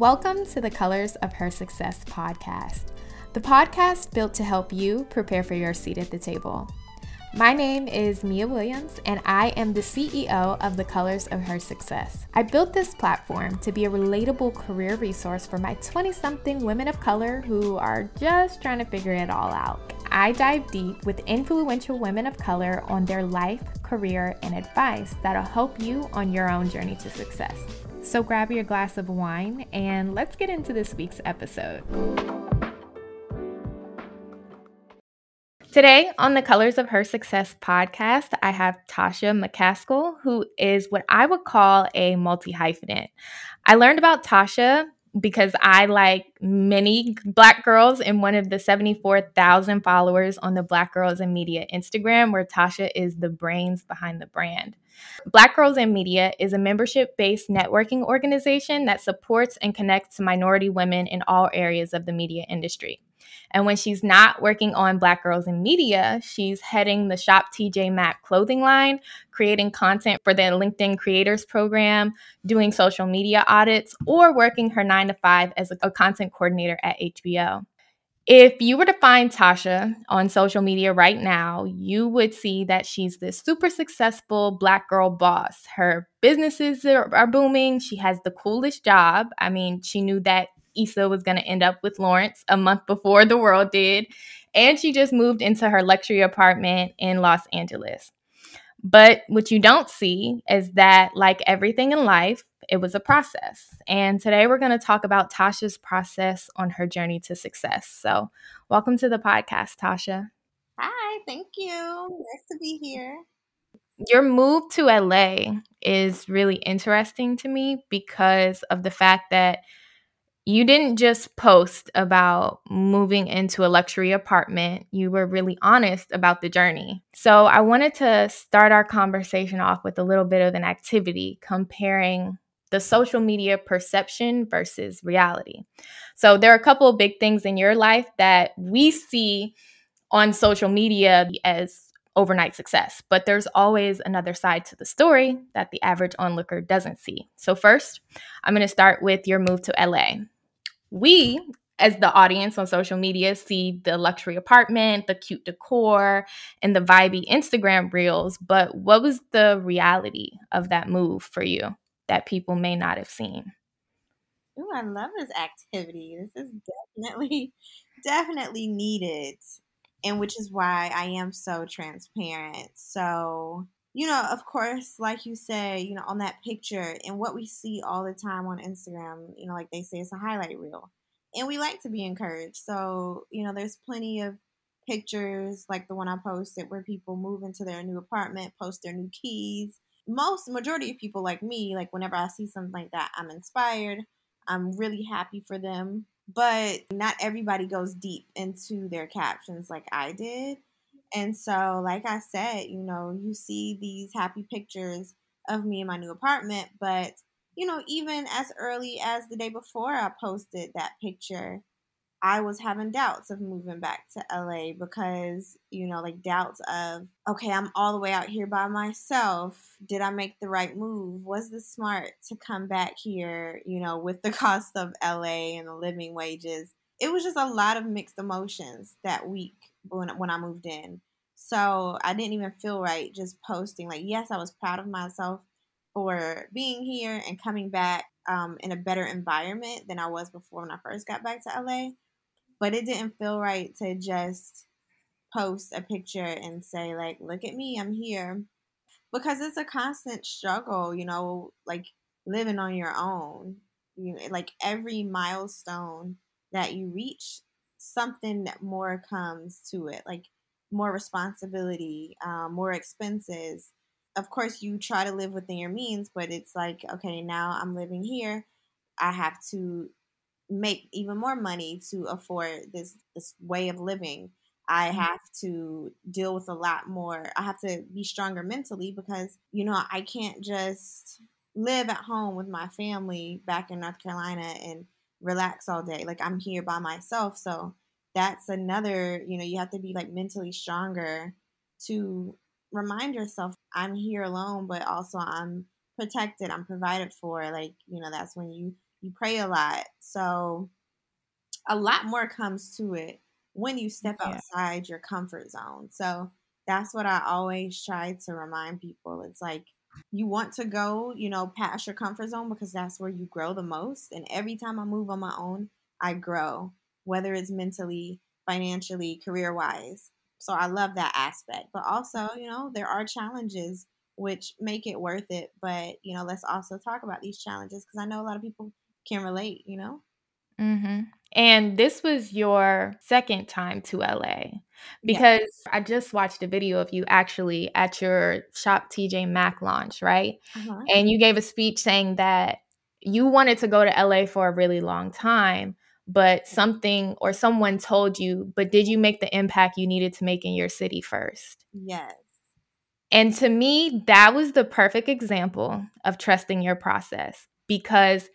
Welcome to the Colors of Her Success podcast, the podcast built to help you prepare for your seat at the table. My name is Mia Williams, and I am the CEO of the Colors of Her Success. I built this platform to be a relatable career resource for my 20-something women of color who are just trying to figure it all out. I dive deep with influential women of color on their life, career, and advice that'll help you on your own journey to success. So grab your glass of wine and let's get into this week's episode. Today on the Colors of Her Success podcast, I have Tasha McCaskiel, who is what I would call a multi-hyphenate. I learned about Tasha because I, like many Black girls, am one of the 74,000 followers on the Black Girls in Media Instagram, where Tasha is the brains behind the brand. Black Girls in Media is a membership-based networking organization that supports and connects minority women in all areas of the media industry. And when she's not working on Black Girls in Media, she's heading the Shop TJ Maxx clothing line, creating content for the LinkedIn Creators Program, doing social media audits, or working her 9-to-5 as a content coordinator at HBO. If you were to find Tasha on social media right now, you would see that she's this super successful Black girl boss. Her businesses are booming. She has the coolest job. I mean, she knew that Issa was going to end up with Lawrence a month before the world did. And she just moved into her luxury apartment in Los Angeles. But what you don't see is that, like everything in life, it was a process. And today we're going to talk about Tasha's process on her journey to success. So welcome to the podcast, Tasha. Hi, thank you. Nice to be here. Your move to LA is really interesting to me because of the fact that you didn't just post about moving into a luxury apartment. You were really honest about the journey. So I wanted to start our conversation off with a little bit of an activity comparing the social media perception versus reality. So there are a couple of big things in your life that we see on social media as overnight success, but there's always another side to the story that the average onlooker doesn't see. So first, I'm going to start with your move to LA. We, as the audience on social media, see the luxury apartment, the cute decor, and the vibey Instagram reels, but what was the reality of that move for you that people may not have seen? Ooh, I love this activity. This is definitely needed, and which is why I am so transparent. So, of course, like you say, on that picture and what we see all the time on Instagram, like they say, it's a highlight reel. And we like to be encouraged. So, there's plenty of pictures like the one I posted where people move into their new apartment, post their new keys. Majority of people like me, like whenever I see something like that, I'm inspired. I'm really happy for them. But not everybody goes deep into their captions like I did. And so, like I said, you see these happy pictures of me in my new apartment. But, even as early as the day before I posted that picture, I was having doubts of moving back to LA because, doubts of, okay, I'm all the way out here by myself. Did I make the right move? Was this smart to come back here, with the cost of LA and the living wages? It was just a lot of mixed emotions that week when I moved in. So I didn't even feel right just posting. Like, yes, I was proud of myself for being here and coming back in a better environment than I was before when I first got back to LA. But it didn't feel right to just post a picture and say, like, look at me, I'm here. Because it's a constant struggle, like living on your own. Like every milestone that you reach, something more comes to it, like more responsibility, more expenses. Of course, you try to live within your means, but it's like, okay, now I'm living here. I have to make even more money to afford this way of living. I have to deal with a lot more. I have to be stronger mentally because, I can't just live at home with my family back in North Carolina and relax all day. Like, I'm here by myself. So that's another, you have to be like mentally stronger to remind yourself, I'm here alone, but also I'm protected. I'm provided for. Like, that's when you you pray a lot. So a lot more comes to it when you step outside your comfort zone. So that's what I always try to remind people. It's like, you want to go, you know, past your comfort zone, because that's where you grow the most. And every time I move on my own, I grow, whether it's mentally, financially, career-wise. So I love that aspect. But also, you know, there are challenges which make it worth it. But, you know, let's also talk about these challenges, because I know a lot of people can relate, you know? Mm-hmm. And this was your second time to LA, because I just watched a video of you actually at your Shop TJ Maxx launch, right? Uh-huh. And you gave a speech saying that you wanted to go to LA for a really long time, but something or someone told you, but did you make the impact you needed to make in your city first? Yes. And to me, that was the perfect example of trusting your process, because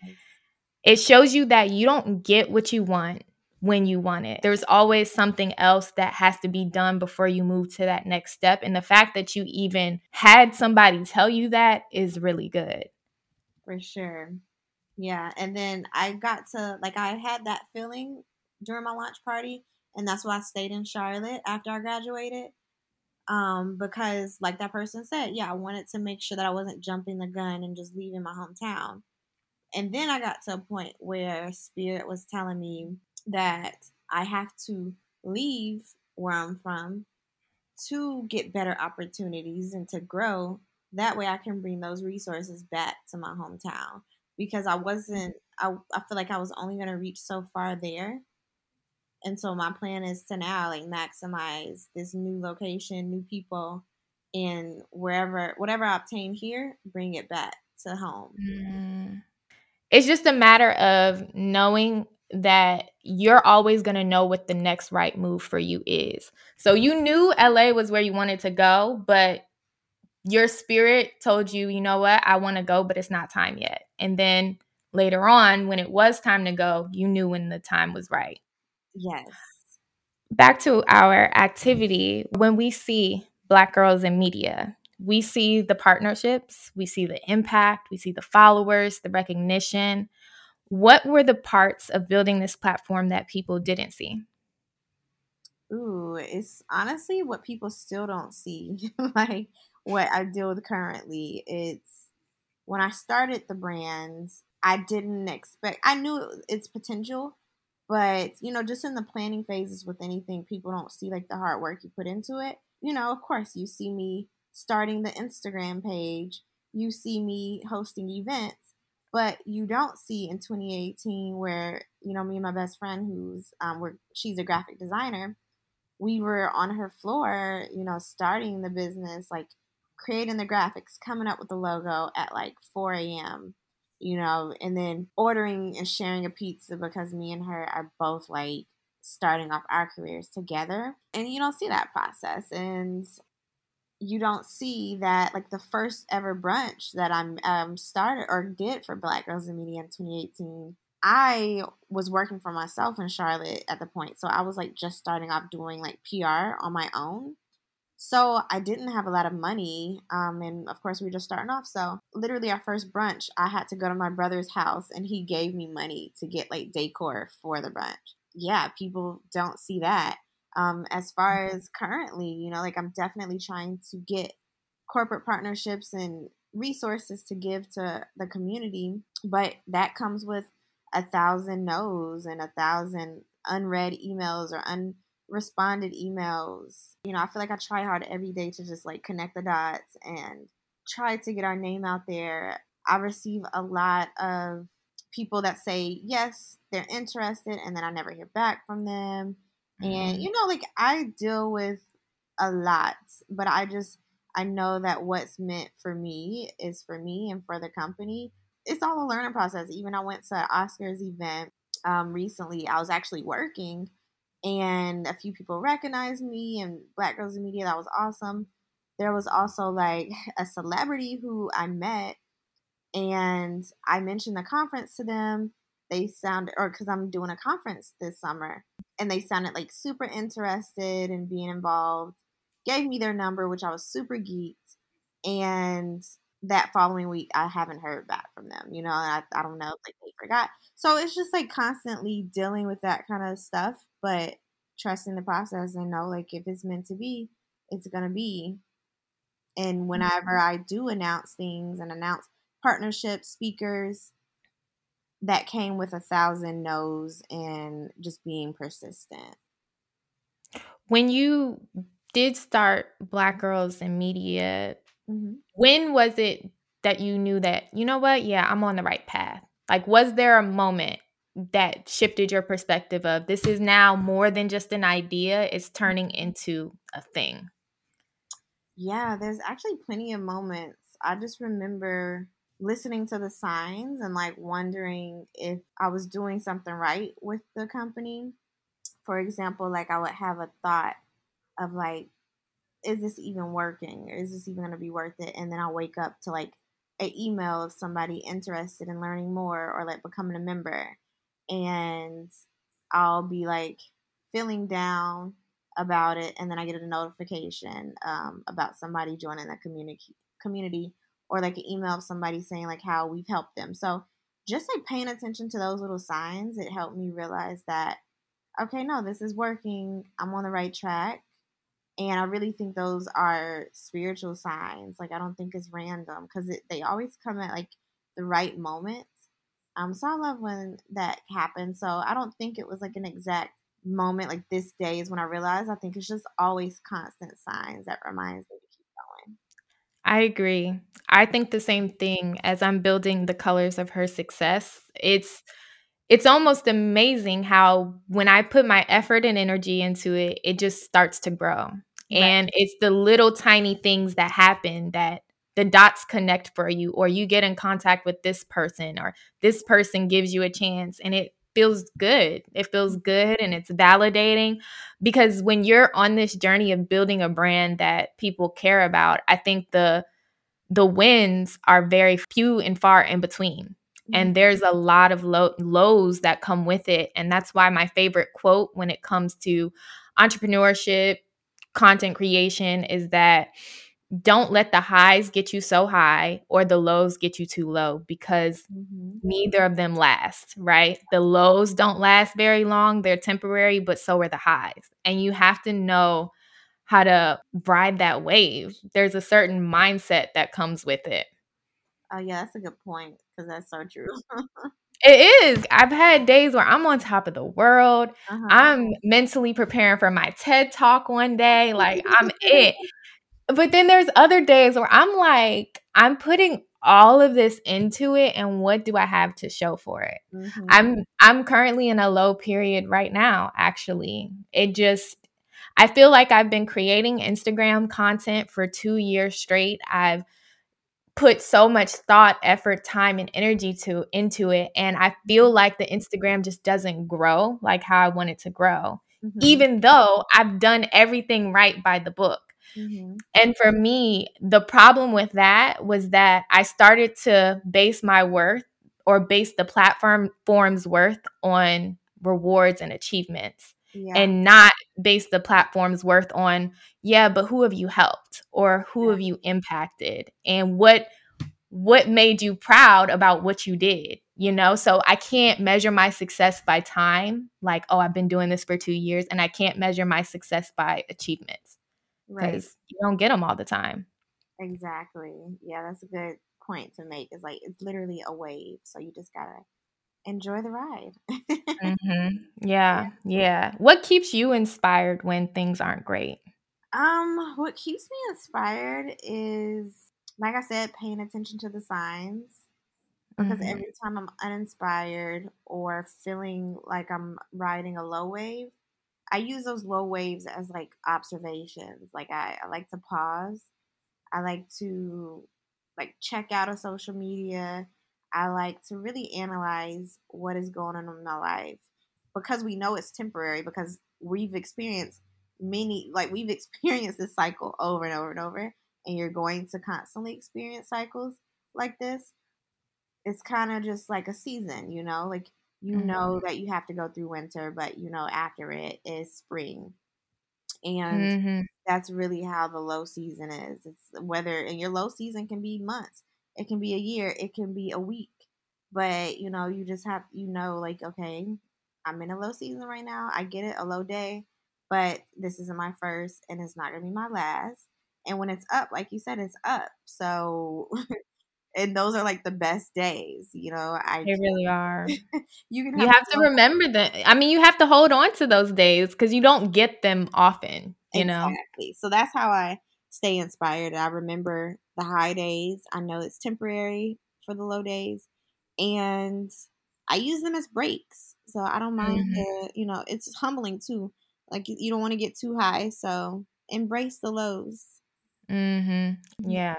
it shows you that you don't get what you want when you want it. There's always something else that has to be done before you move to that next step. And the fact that you even had somebody tell you that is really good. For sure. Yeah. And then I got to, like, I had that feeling during my launch party. And that's why I stayed in Charlotte after I graduated. Because like that person said, I wanted to make sure that I wasn't jumping the gun and just leaving my hometown. And then I got to a point where Spirit was telling me that I have to leave where I'm from to get better opportunities and to grow. That way I can bring those resources back to my hometown, because I feel like I was only going to reach so far there. And so my plan is to now, like, maximize this new location, new people, and whatever I obtain here, bring it back to home. Mm. It's just a matter of knowing that you're always going to know what the next right move for you is. So you knew LA was where you wanted to go, but your spirit told you, you know what, I want to go, but it's not time yet. And then later on, when it was time to go, you knew when the time was right. Yes. Back to our activity, when we see Black Girls in Media, we see the partnerships, we see the impact, we see the followers, the recognition. What were the parts of building this platform that people didn't see? Ooh, it's honestly what people still don't see, like what I deal with currently. It's when I started the brand, I knew its potential, but, you know, just in the planning phases with anything, people don't see like the hard work you put into it. You know, of course, you see me starting the Instagram page, you see me hosting events, but you don't see in 2018 where, you know, me and my best friend who's, she's a graphic designer, we were on her floor, you know, starting the business, like creating the graphics, coming up with the logo at like 4 a.m., you know, and then ordering and sharing a pizza because me and her are both like starting off our careers together. And you don't see that process. And you don't see that, like, the first ever brunch that I started or did for Black Girls in Media in 2018, I was working for myself in Charlotte at the point. So I was, like, just starting off doing, like, PR on my own. So I didn't have a lot of money. And, of course, we were just starting off. So literally our first brunch, I had to go to my brother's house, and he gave me money to get, like, decor for the brunch. Yeah, people don't see that. As far as currently, you know, like, I'm definitely trying to get corporate partnerships and resources to give to the community, but that comes with 1,000 no's and 1,000 unread emails or unresponded emails. You know, I feel like I try hard every day to just like connect the dots and try to get our name out there. I receive a lot of people that say, yes, they're interested, and then I never hear back from them. And, you know, like, I deal with a lot, but I know that what's meant for me is for me and for the company. It's all a learning process. Even I went to an Oscars event recently. I was actually working, and a few people recognized me and Black Girls in Media. That was awesome. There was also like a celebrity who I met, and I mentioned the conference to them. Because I'm doing a conference this summer, and they sounded like super interested in being involved, gave me their number, which I was super geeked. And that following week, I haven't heard back from them, you know, and I don't know if like, they forgot. So it's just like constantly dealing with that kind of stuff, but trusting the process and know like if it's meant to be, it's going to be. And whenever I do announce things and announce partnerships, speakers, that came with 1,000 no's and just being persistent. When you did start Black Girls in Media, mm-hmm. when was it that you knew that, you know what, yeah, I'm on the right path? Like, was there a moment that shifted your perspective of this is now more than just an idea, it's turning into a thing? Yeah, there's actually plenty of moments. I just remember listening to the signs and like wondering if I was doing something right with the company. For example, like I would have a thought of like, is this even working? Or is this even going to be worth it? And then I'll wake up to like an email of somebody interested in learning more or like becoming a member. And I'll be like feeling down about it. And then I get a notification about somebody joining the community or like an email of somebody saying like how we've helped them. So just like paying attention to those little signs, it helped me realize that, okay, no, this is working. I'm on the right track. And I really think those are spiritual signs. Like, I don't think it's random because they always come at like the right moments. So I love when that happens. So I don't think it was like an exact moment, like this day is when I realized. I think it's just always constant signs that reminds me to keep going. I agree. I think the same thing as I'm building the Colors of Her Success. It's almost amazing how when I put my effort and energy into it, it just starts to grow. Right. And it's the little tiny things that happen that the dots connect for you, or you get in contact with this person, or this person gives you a chance, and it feels good. It feels good and it's validating, because when you're on this journey of building a brand that people care about, I think the wins are very few and far in between. And there's a lot of lows that come with it. And that's why my favorite quote when it comes to entrepreneurship, content creation, is that don't let the highs get you so high or the lows get you too low, because neither of them last, right? The lows don't last very long. They're temporary, but so are the highs. And you have to know how to ride that wave. There's a certain mindset that comes with it. Oh, yeah, that's a good point, because that's so true. It is. I've had days where I'm on top of the world. Uh-huh. I'm mentally preparing for my TED Talk one day. Like, I'm it. But then there's other days where I'm like, I'm putting all of this into it, and what do I have to show for it? Mm-hmm. I'm currently in a low period right now, actually. I feel like I've been creating Instagram content for 2 years straight. I've put so much thought, effort, time, and energy into it. And I feel like the Instagram just doesn't grow like how I want it to grow, even though I've done everything right by the book. Mm-hmm. And for me, the problem with that was that I started to base my worth, or base the platform's worth, on rewards and achievements. Yeah. And not base the platform's worth on, yeah, but who have you helped, or who have you impacted, and what made you proud about what you did, you know? So I can't measure my success by time, like, oh, I've been doing this for 2 years, and I can't measure my success by achievements, because you don't get them all the time. Exactly. Yeah, that's a good point to make. It's like, it's literally a wave, so you just gotta enjoy the ride. Yeah. What keeps you inspired when things aren't great? What keeps me inspired is, like I said, paying attention to the signs, because every time I'm uninspired or feeling like I'm riding a low wave, I use those low waves as like observations. Like I like to pause. I like to like check out of social media. I like to really analyze what is going on in my life, because we know it's temporary, because we've experienced this cycle over and over and over, and you're going to constantly experience cycles like this. It's kind of just like a season, you know, like, you know that you have to go through winter, but you know, after it is spring. And that's really how the low season is. It's whether, and your low season can be months. It can be a year. It can be a week. But, you know, you just have, you know, like, okay, I'm in a low season right now. I get it, a low day. But this isn't my first, and it's not going to be my last. And when it's up, like you said, it's up. So, and those are like the best days, you know. They really are. You have to remember that. I mean, you have to hold on to those days because you don't get them often, you know. Exactly. So that's how I stay inspired. I remember the high days. I know it's temporary for the low days. And I use them as breaks. So I don't mind that, you know, it's humbling too. Like, you don't want to get too high, so embrace the lows. Mm-hmm. Yeah.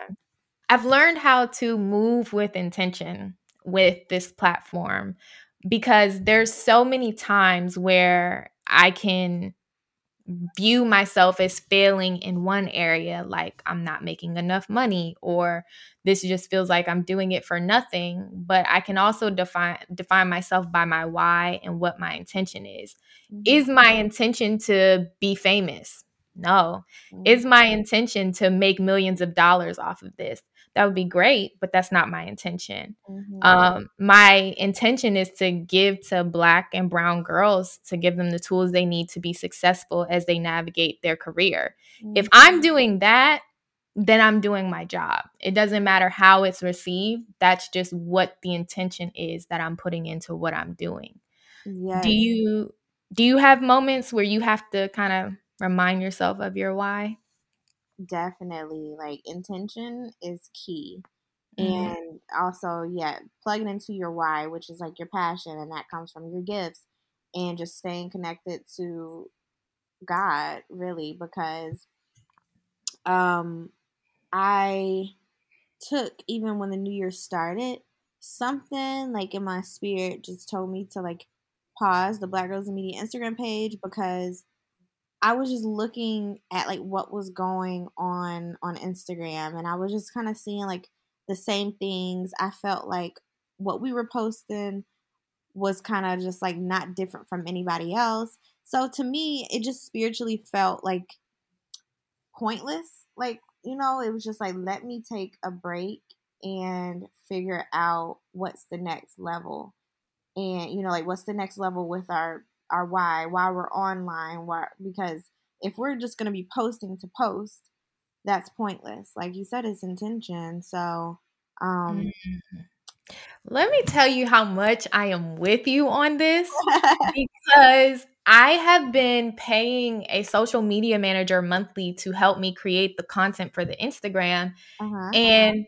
I've learned how to move with intention with this platform because there's so many times where I can view myself as failing in one area, like I'm not making enough money, or this just feels like I'm doing it for nothing. But I can also define myself by my why and what my intention is. Is my intention to be famous? No. Is my intention to make millions of dollars off of this? That would be great, but that's not my intention. My intention is to give to Black and brown girls, to give them the tools they need to be successful as they navigate their career. If I'm doing that, then I'm doing my job. It doesn't matter how it's received. That's just what the intention is that I'm putting into what I'm doing. Yes. Do you have moments where you have to kind of remind yourself of your why? Definitely. Like, intention is key. And also, plugging into your why, which is like your passion, and that comes from your gifts, and just staying connected to God, really, because I took, even when the new year started, something like in my spirit just told me to like pause the Black Girls in Media Instagram page because I was just looking at like what was going on Instagram, and I was just kind of seeing like the same things. I felt like what we were posting was kind of just like not different from anybody else. So to me, it just spiritually felt like pointless. Like, you know, it was just like, let me take a break and figure out what's the next level. And, you know, like, what's the next level with our why we're online, because if we're just going to be posting to post, that's pointless. Like you said, it's intention. So let me tell you how much I am with you on this because I have been paying a social media manager monthly to help me create the content for the Instagram. And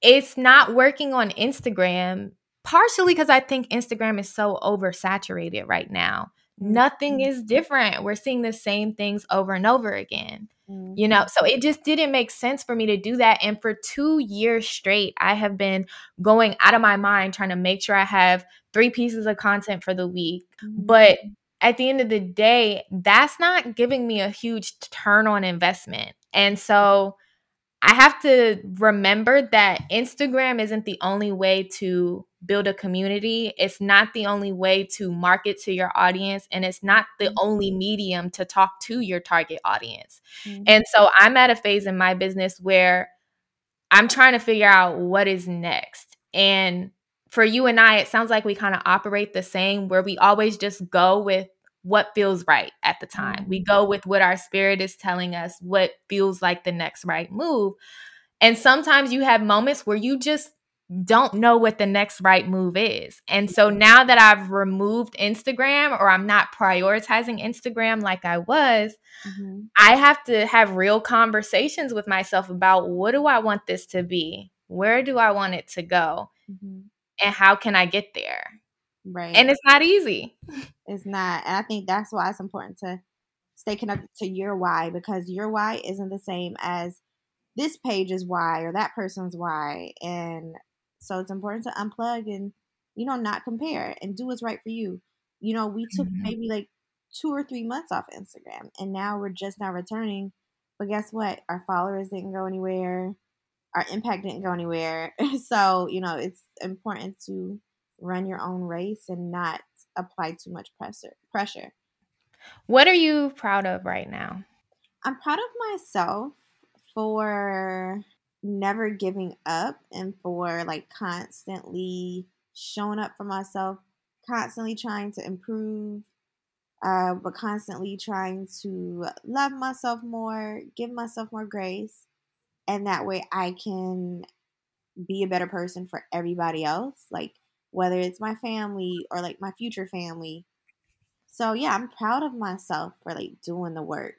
it's not working on Instagram, partially because I think Instagram is so oversaturated right now. Nothing is different. We're seeing the same things over and over again, you know? So it just didn't make sense for me to do that. And for 2 years straight, I have been going out of my mind trying to make sure I have 3 pieces of content for the week. But at the end of the day, that's not giving me a huge turn on investment. And so I have to remember that Instagram isn't the only way to build a community. It's not the only way to market to your audience, and it's not the only medium to talk to your target audience. And so I'm at a phase in my business where I'm trying to figure out what is next. And for you and I, it sounds like we kind of operate the same, where we always just go with what feels right at the time. We go with what our spirit is telling us, what feels like the next right move. And sometimes you have moments where you just don't know what the next right move is. And so now that I've removed Instagram, or I'm not prioritizing Instagram like I was, I have to have real conversations with myself about, what do I want this to be? Where do I want it to go? And how can I get there? Right. And it's not easy. It's not. And I think that's why it's important to stay connected to your why, because your why isn't the same as this page's why or that person's why. And so it's important to unplug and, you know, not compare and do what's right for you. You know, we took maybe like 2 or 3 months off Instagram, and now we're just now returning. But guess what? Our followers didn't go anywhere. Our impact didn't go anywhere. So, you know, it's important to run your own race and not apply too much pressure. What are you proud of right now? I'm proud of myself for never giving up and for like constantly showing up for myself, constantly trying to improve, but constantly trying to love myself more, give myself more grace. And that way I can be a better person for everybody else, like whether it's my family or like my future family. So yeah, I'm proud of myself for like doing the work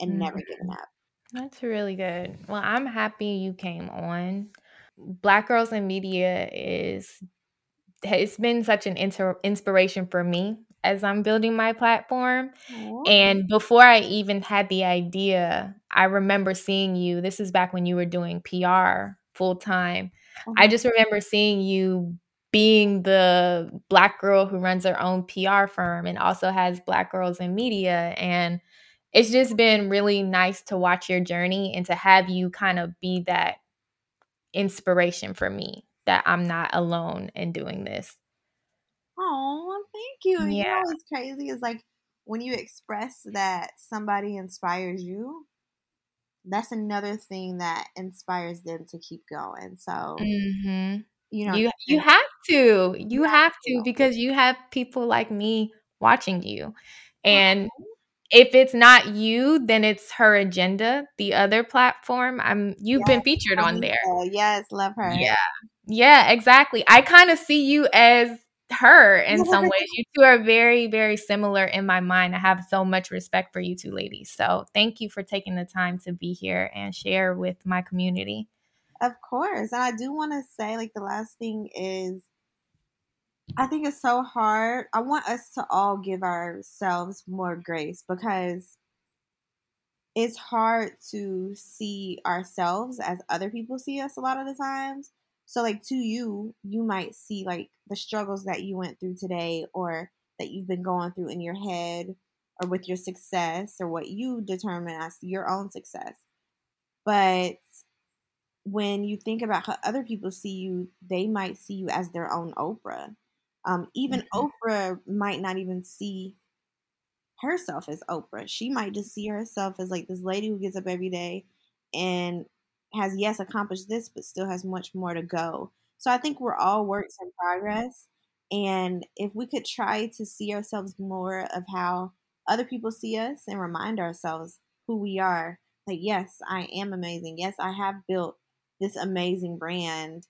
and never giving up. That's really good. Well, I'm happy you came on. Black Girls in Media it's been such an inspiration for me as I'm building my platform. Aww. And before I even had the idea, I remember seeing you. This is back when you were doing PR full time. Uh-huh. I just remember seeing you being the Black girl who runs her own PR firm and also has Black Girls in Media. And it's just been really nice to watch your journey and to have you kind of be that inspiration for me that I'm not alone in doing this. Oh, thank you. Yeah. You know what's crazy is like when you express that somebody inspires you, that's another thing that inspires them to keep going. So, you know, you have to because you have people like me watching you. And if it's not you, then it's Her Agenda, the other platform. You've been featured on there. Yes, love her. Yeah, exactly. I kind of see you as her in some ways. You two are very, very similar in my mind. I have so much respect for you two ladies. So thank you for taking the time to be here and share with my community. Of course. And I do want to say, like, the last thing is, I think it's so hard. I want us to all give ourselves more grace because it's hard to see ourselves as other people see us a lot of the times. So, like, to you might see, like, the struggles that you went through today or that you've been going through in your head or with your success or what you determine as your own success. But when you think about how other people see you, they might see you as their own Oprah. Even Oprah might not even see herself as Oprah. She might just see herself as like this lady who gets up every day and has, yes, accomplished this, but still has much more to go. So I think we're all works in progress. And if we could try to see ourselves more of how other people see us and remind ourselves who we are, like, yes, I am amazing. Yes, I have built this amazing brand.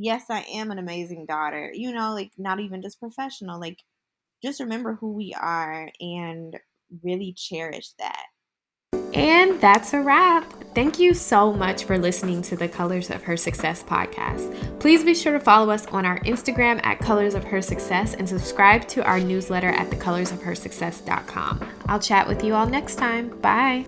Yes, I am an amazing daughter. You know, like, not even just professional, like, just remember who we are and really cherish that. And that's a wrap. Thank you so much for listening to the Colors of Her Success podcast. Please be sure to follow us on our Instagram at Colors of Her Success and subscribe to our newsletter at thecolorsofhersuccess.com. I'll chat with you all next time. Bye.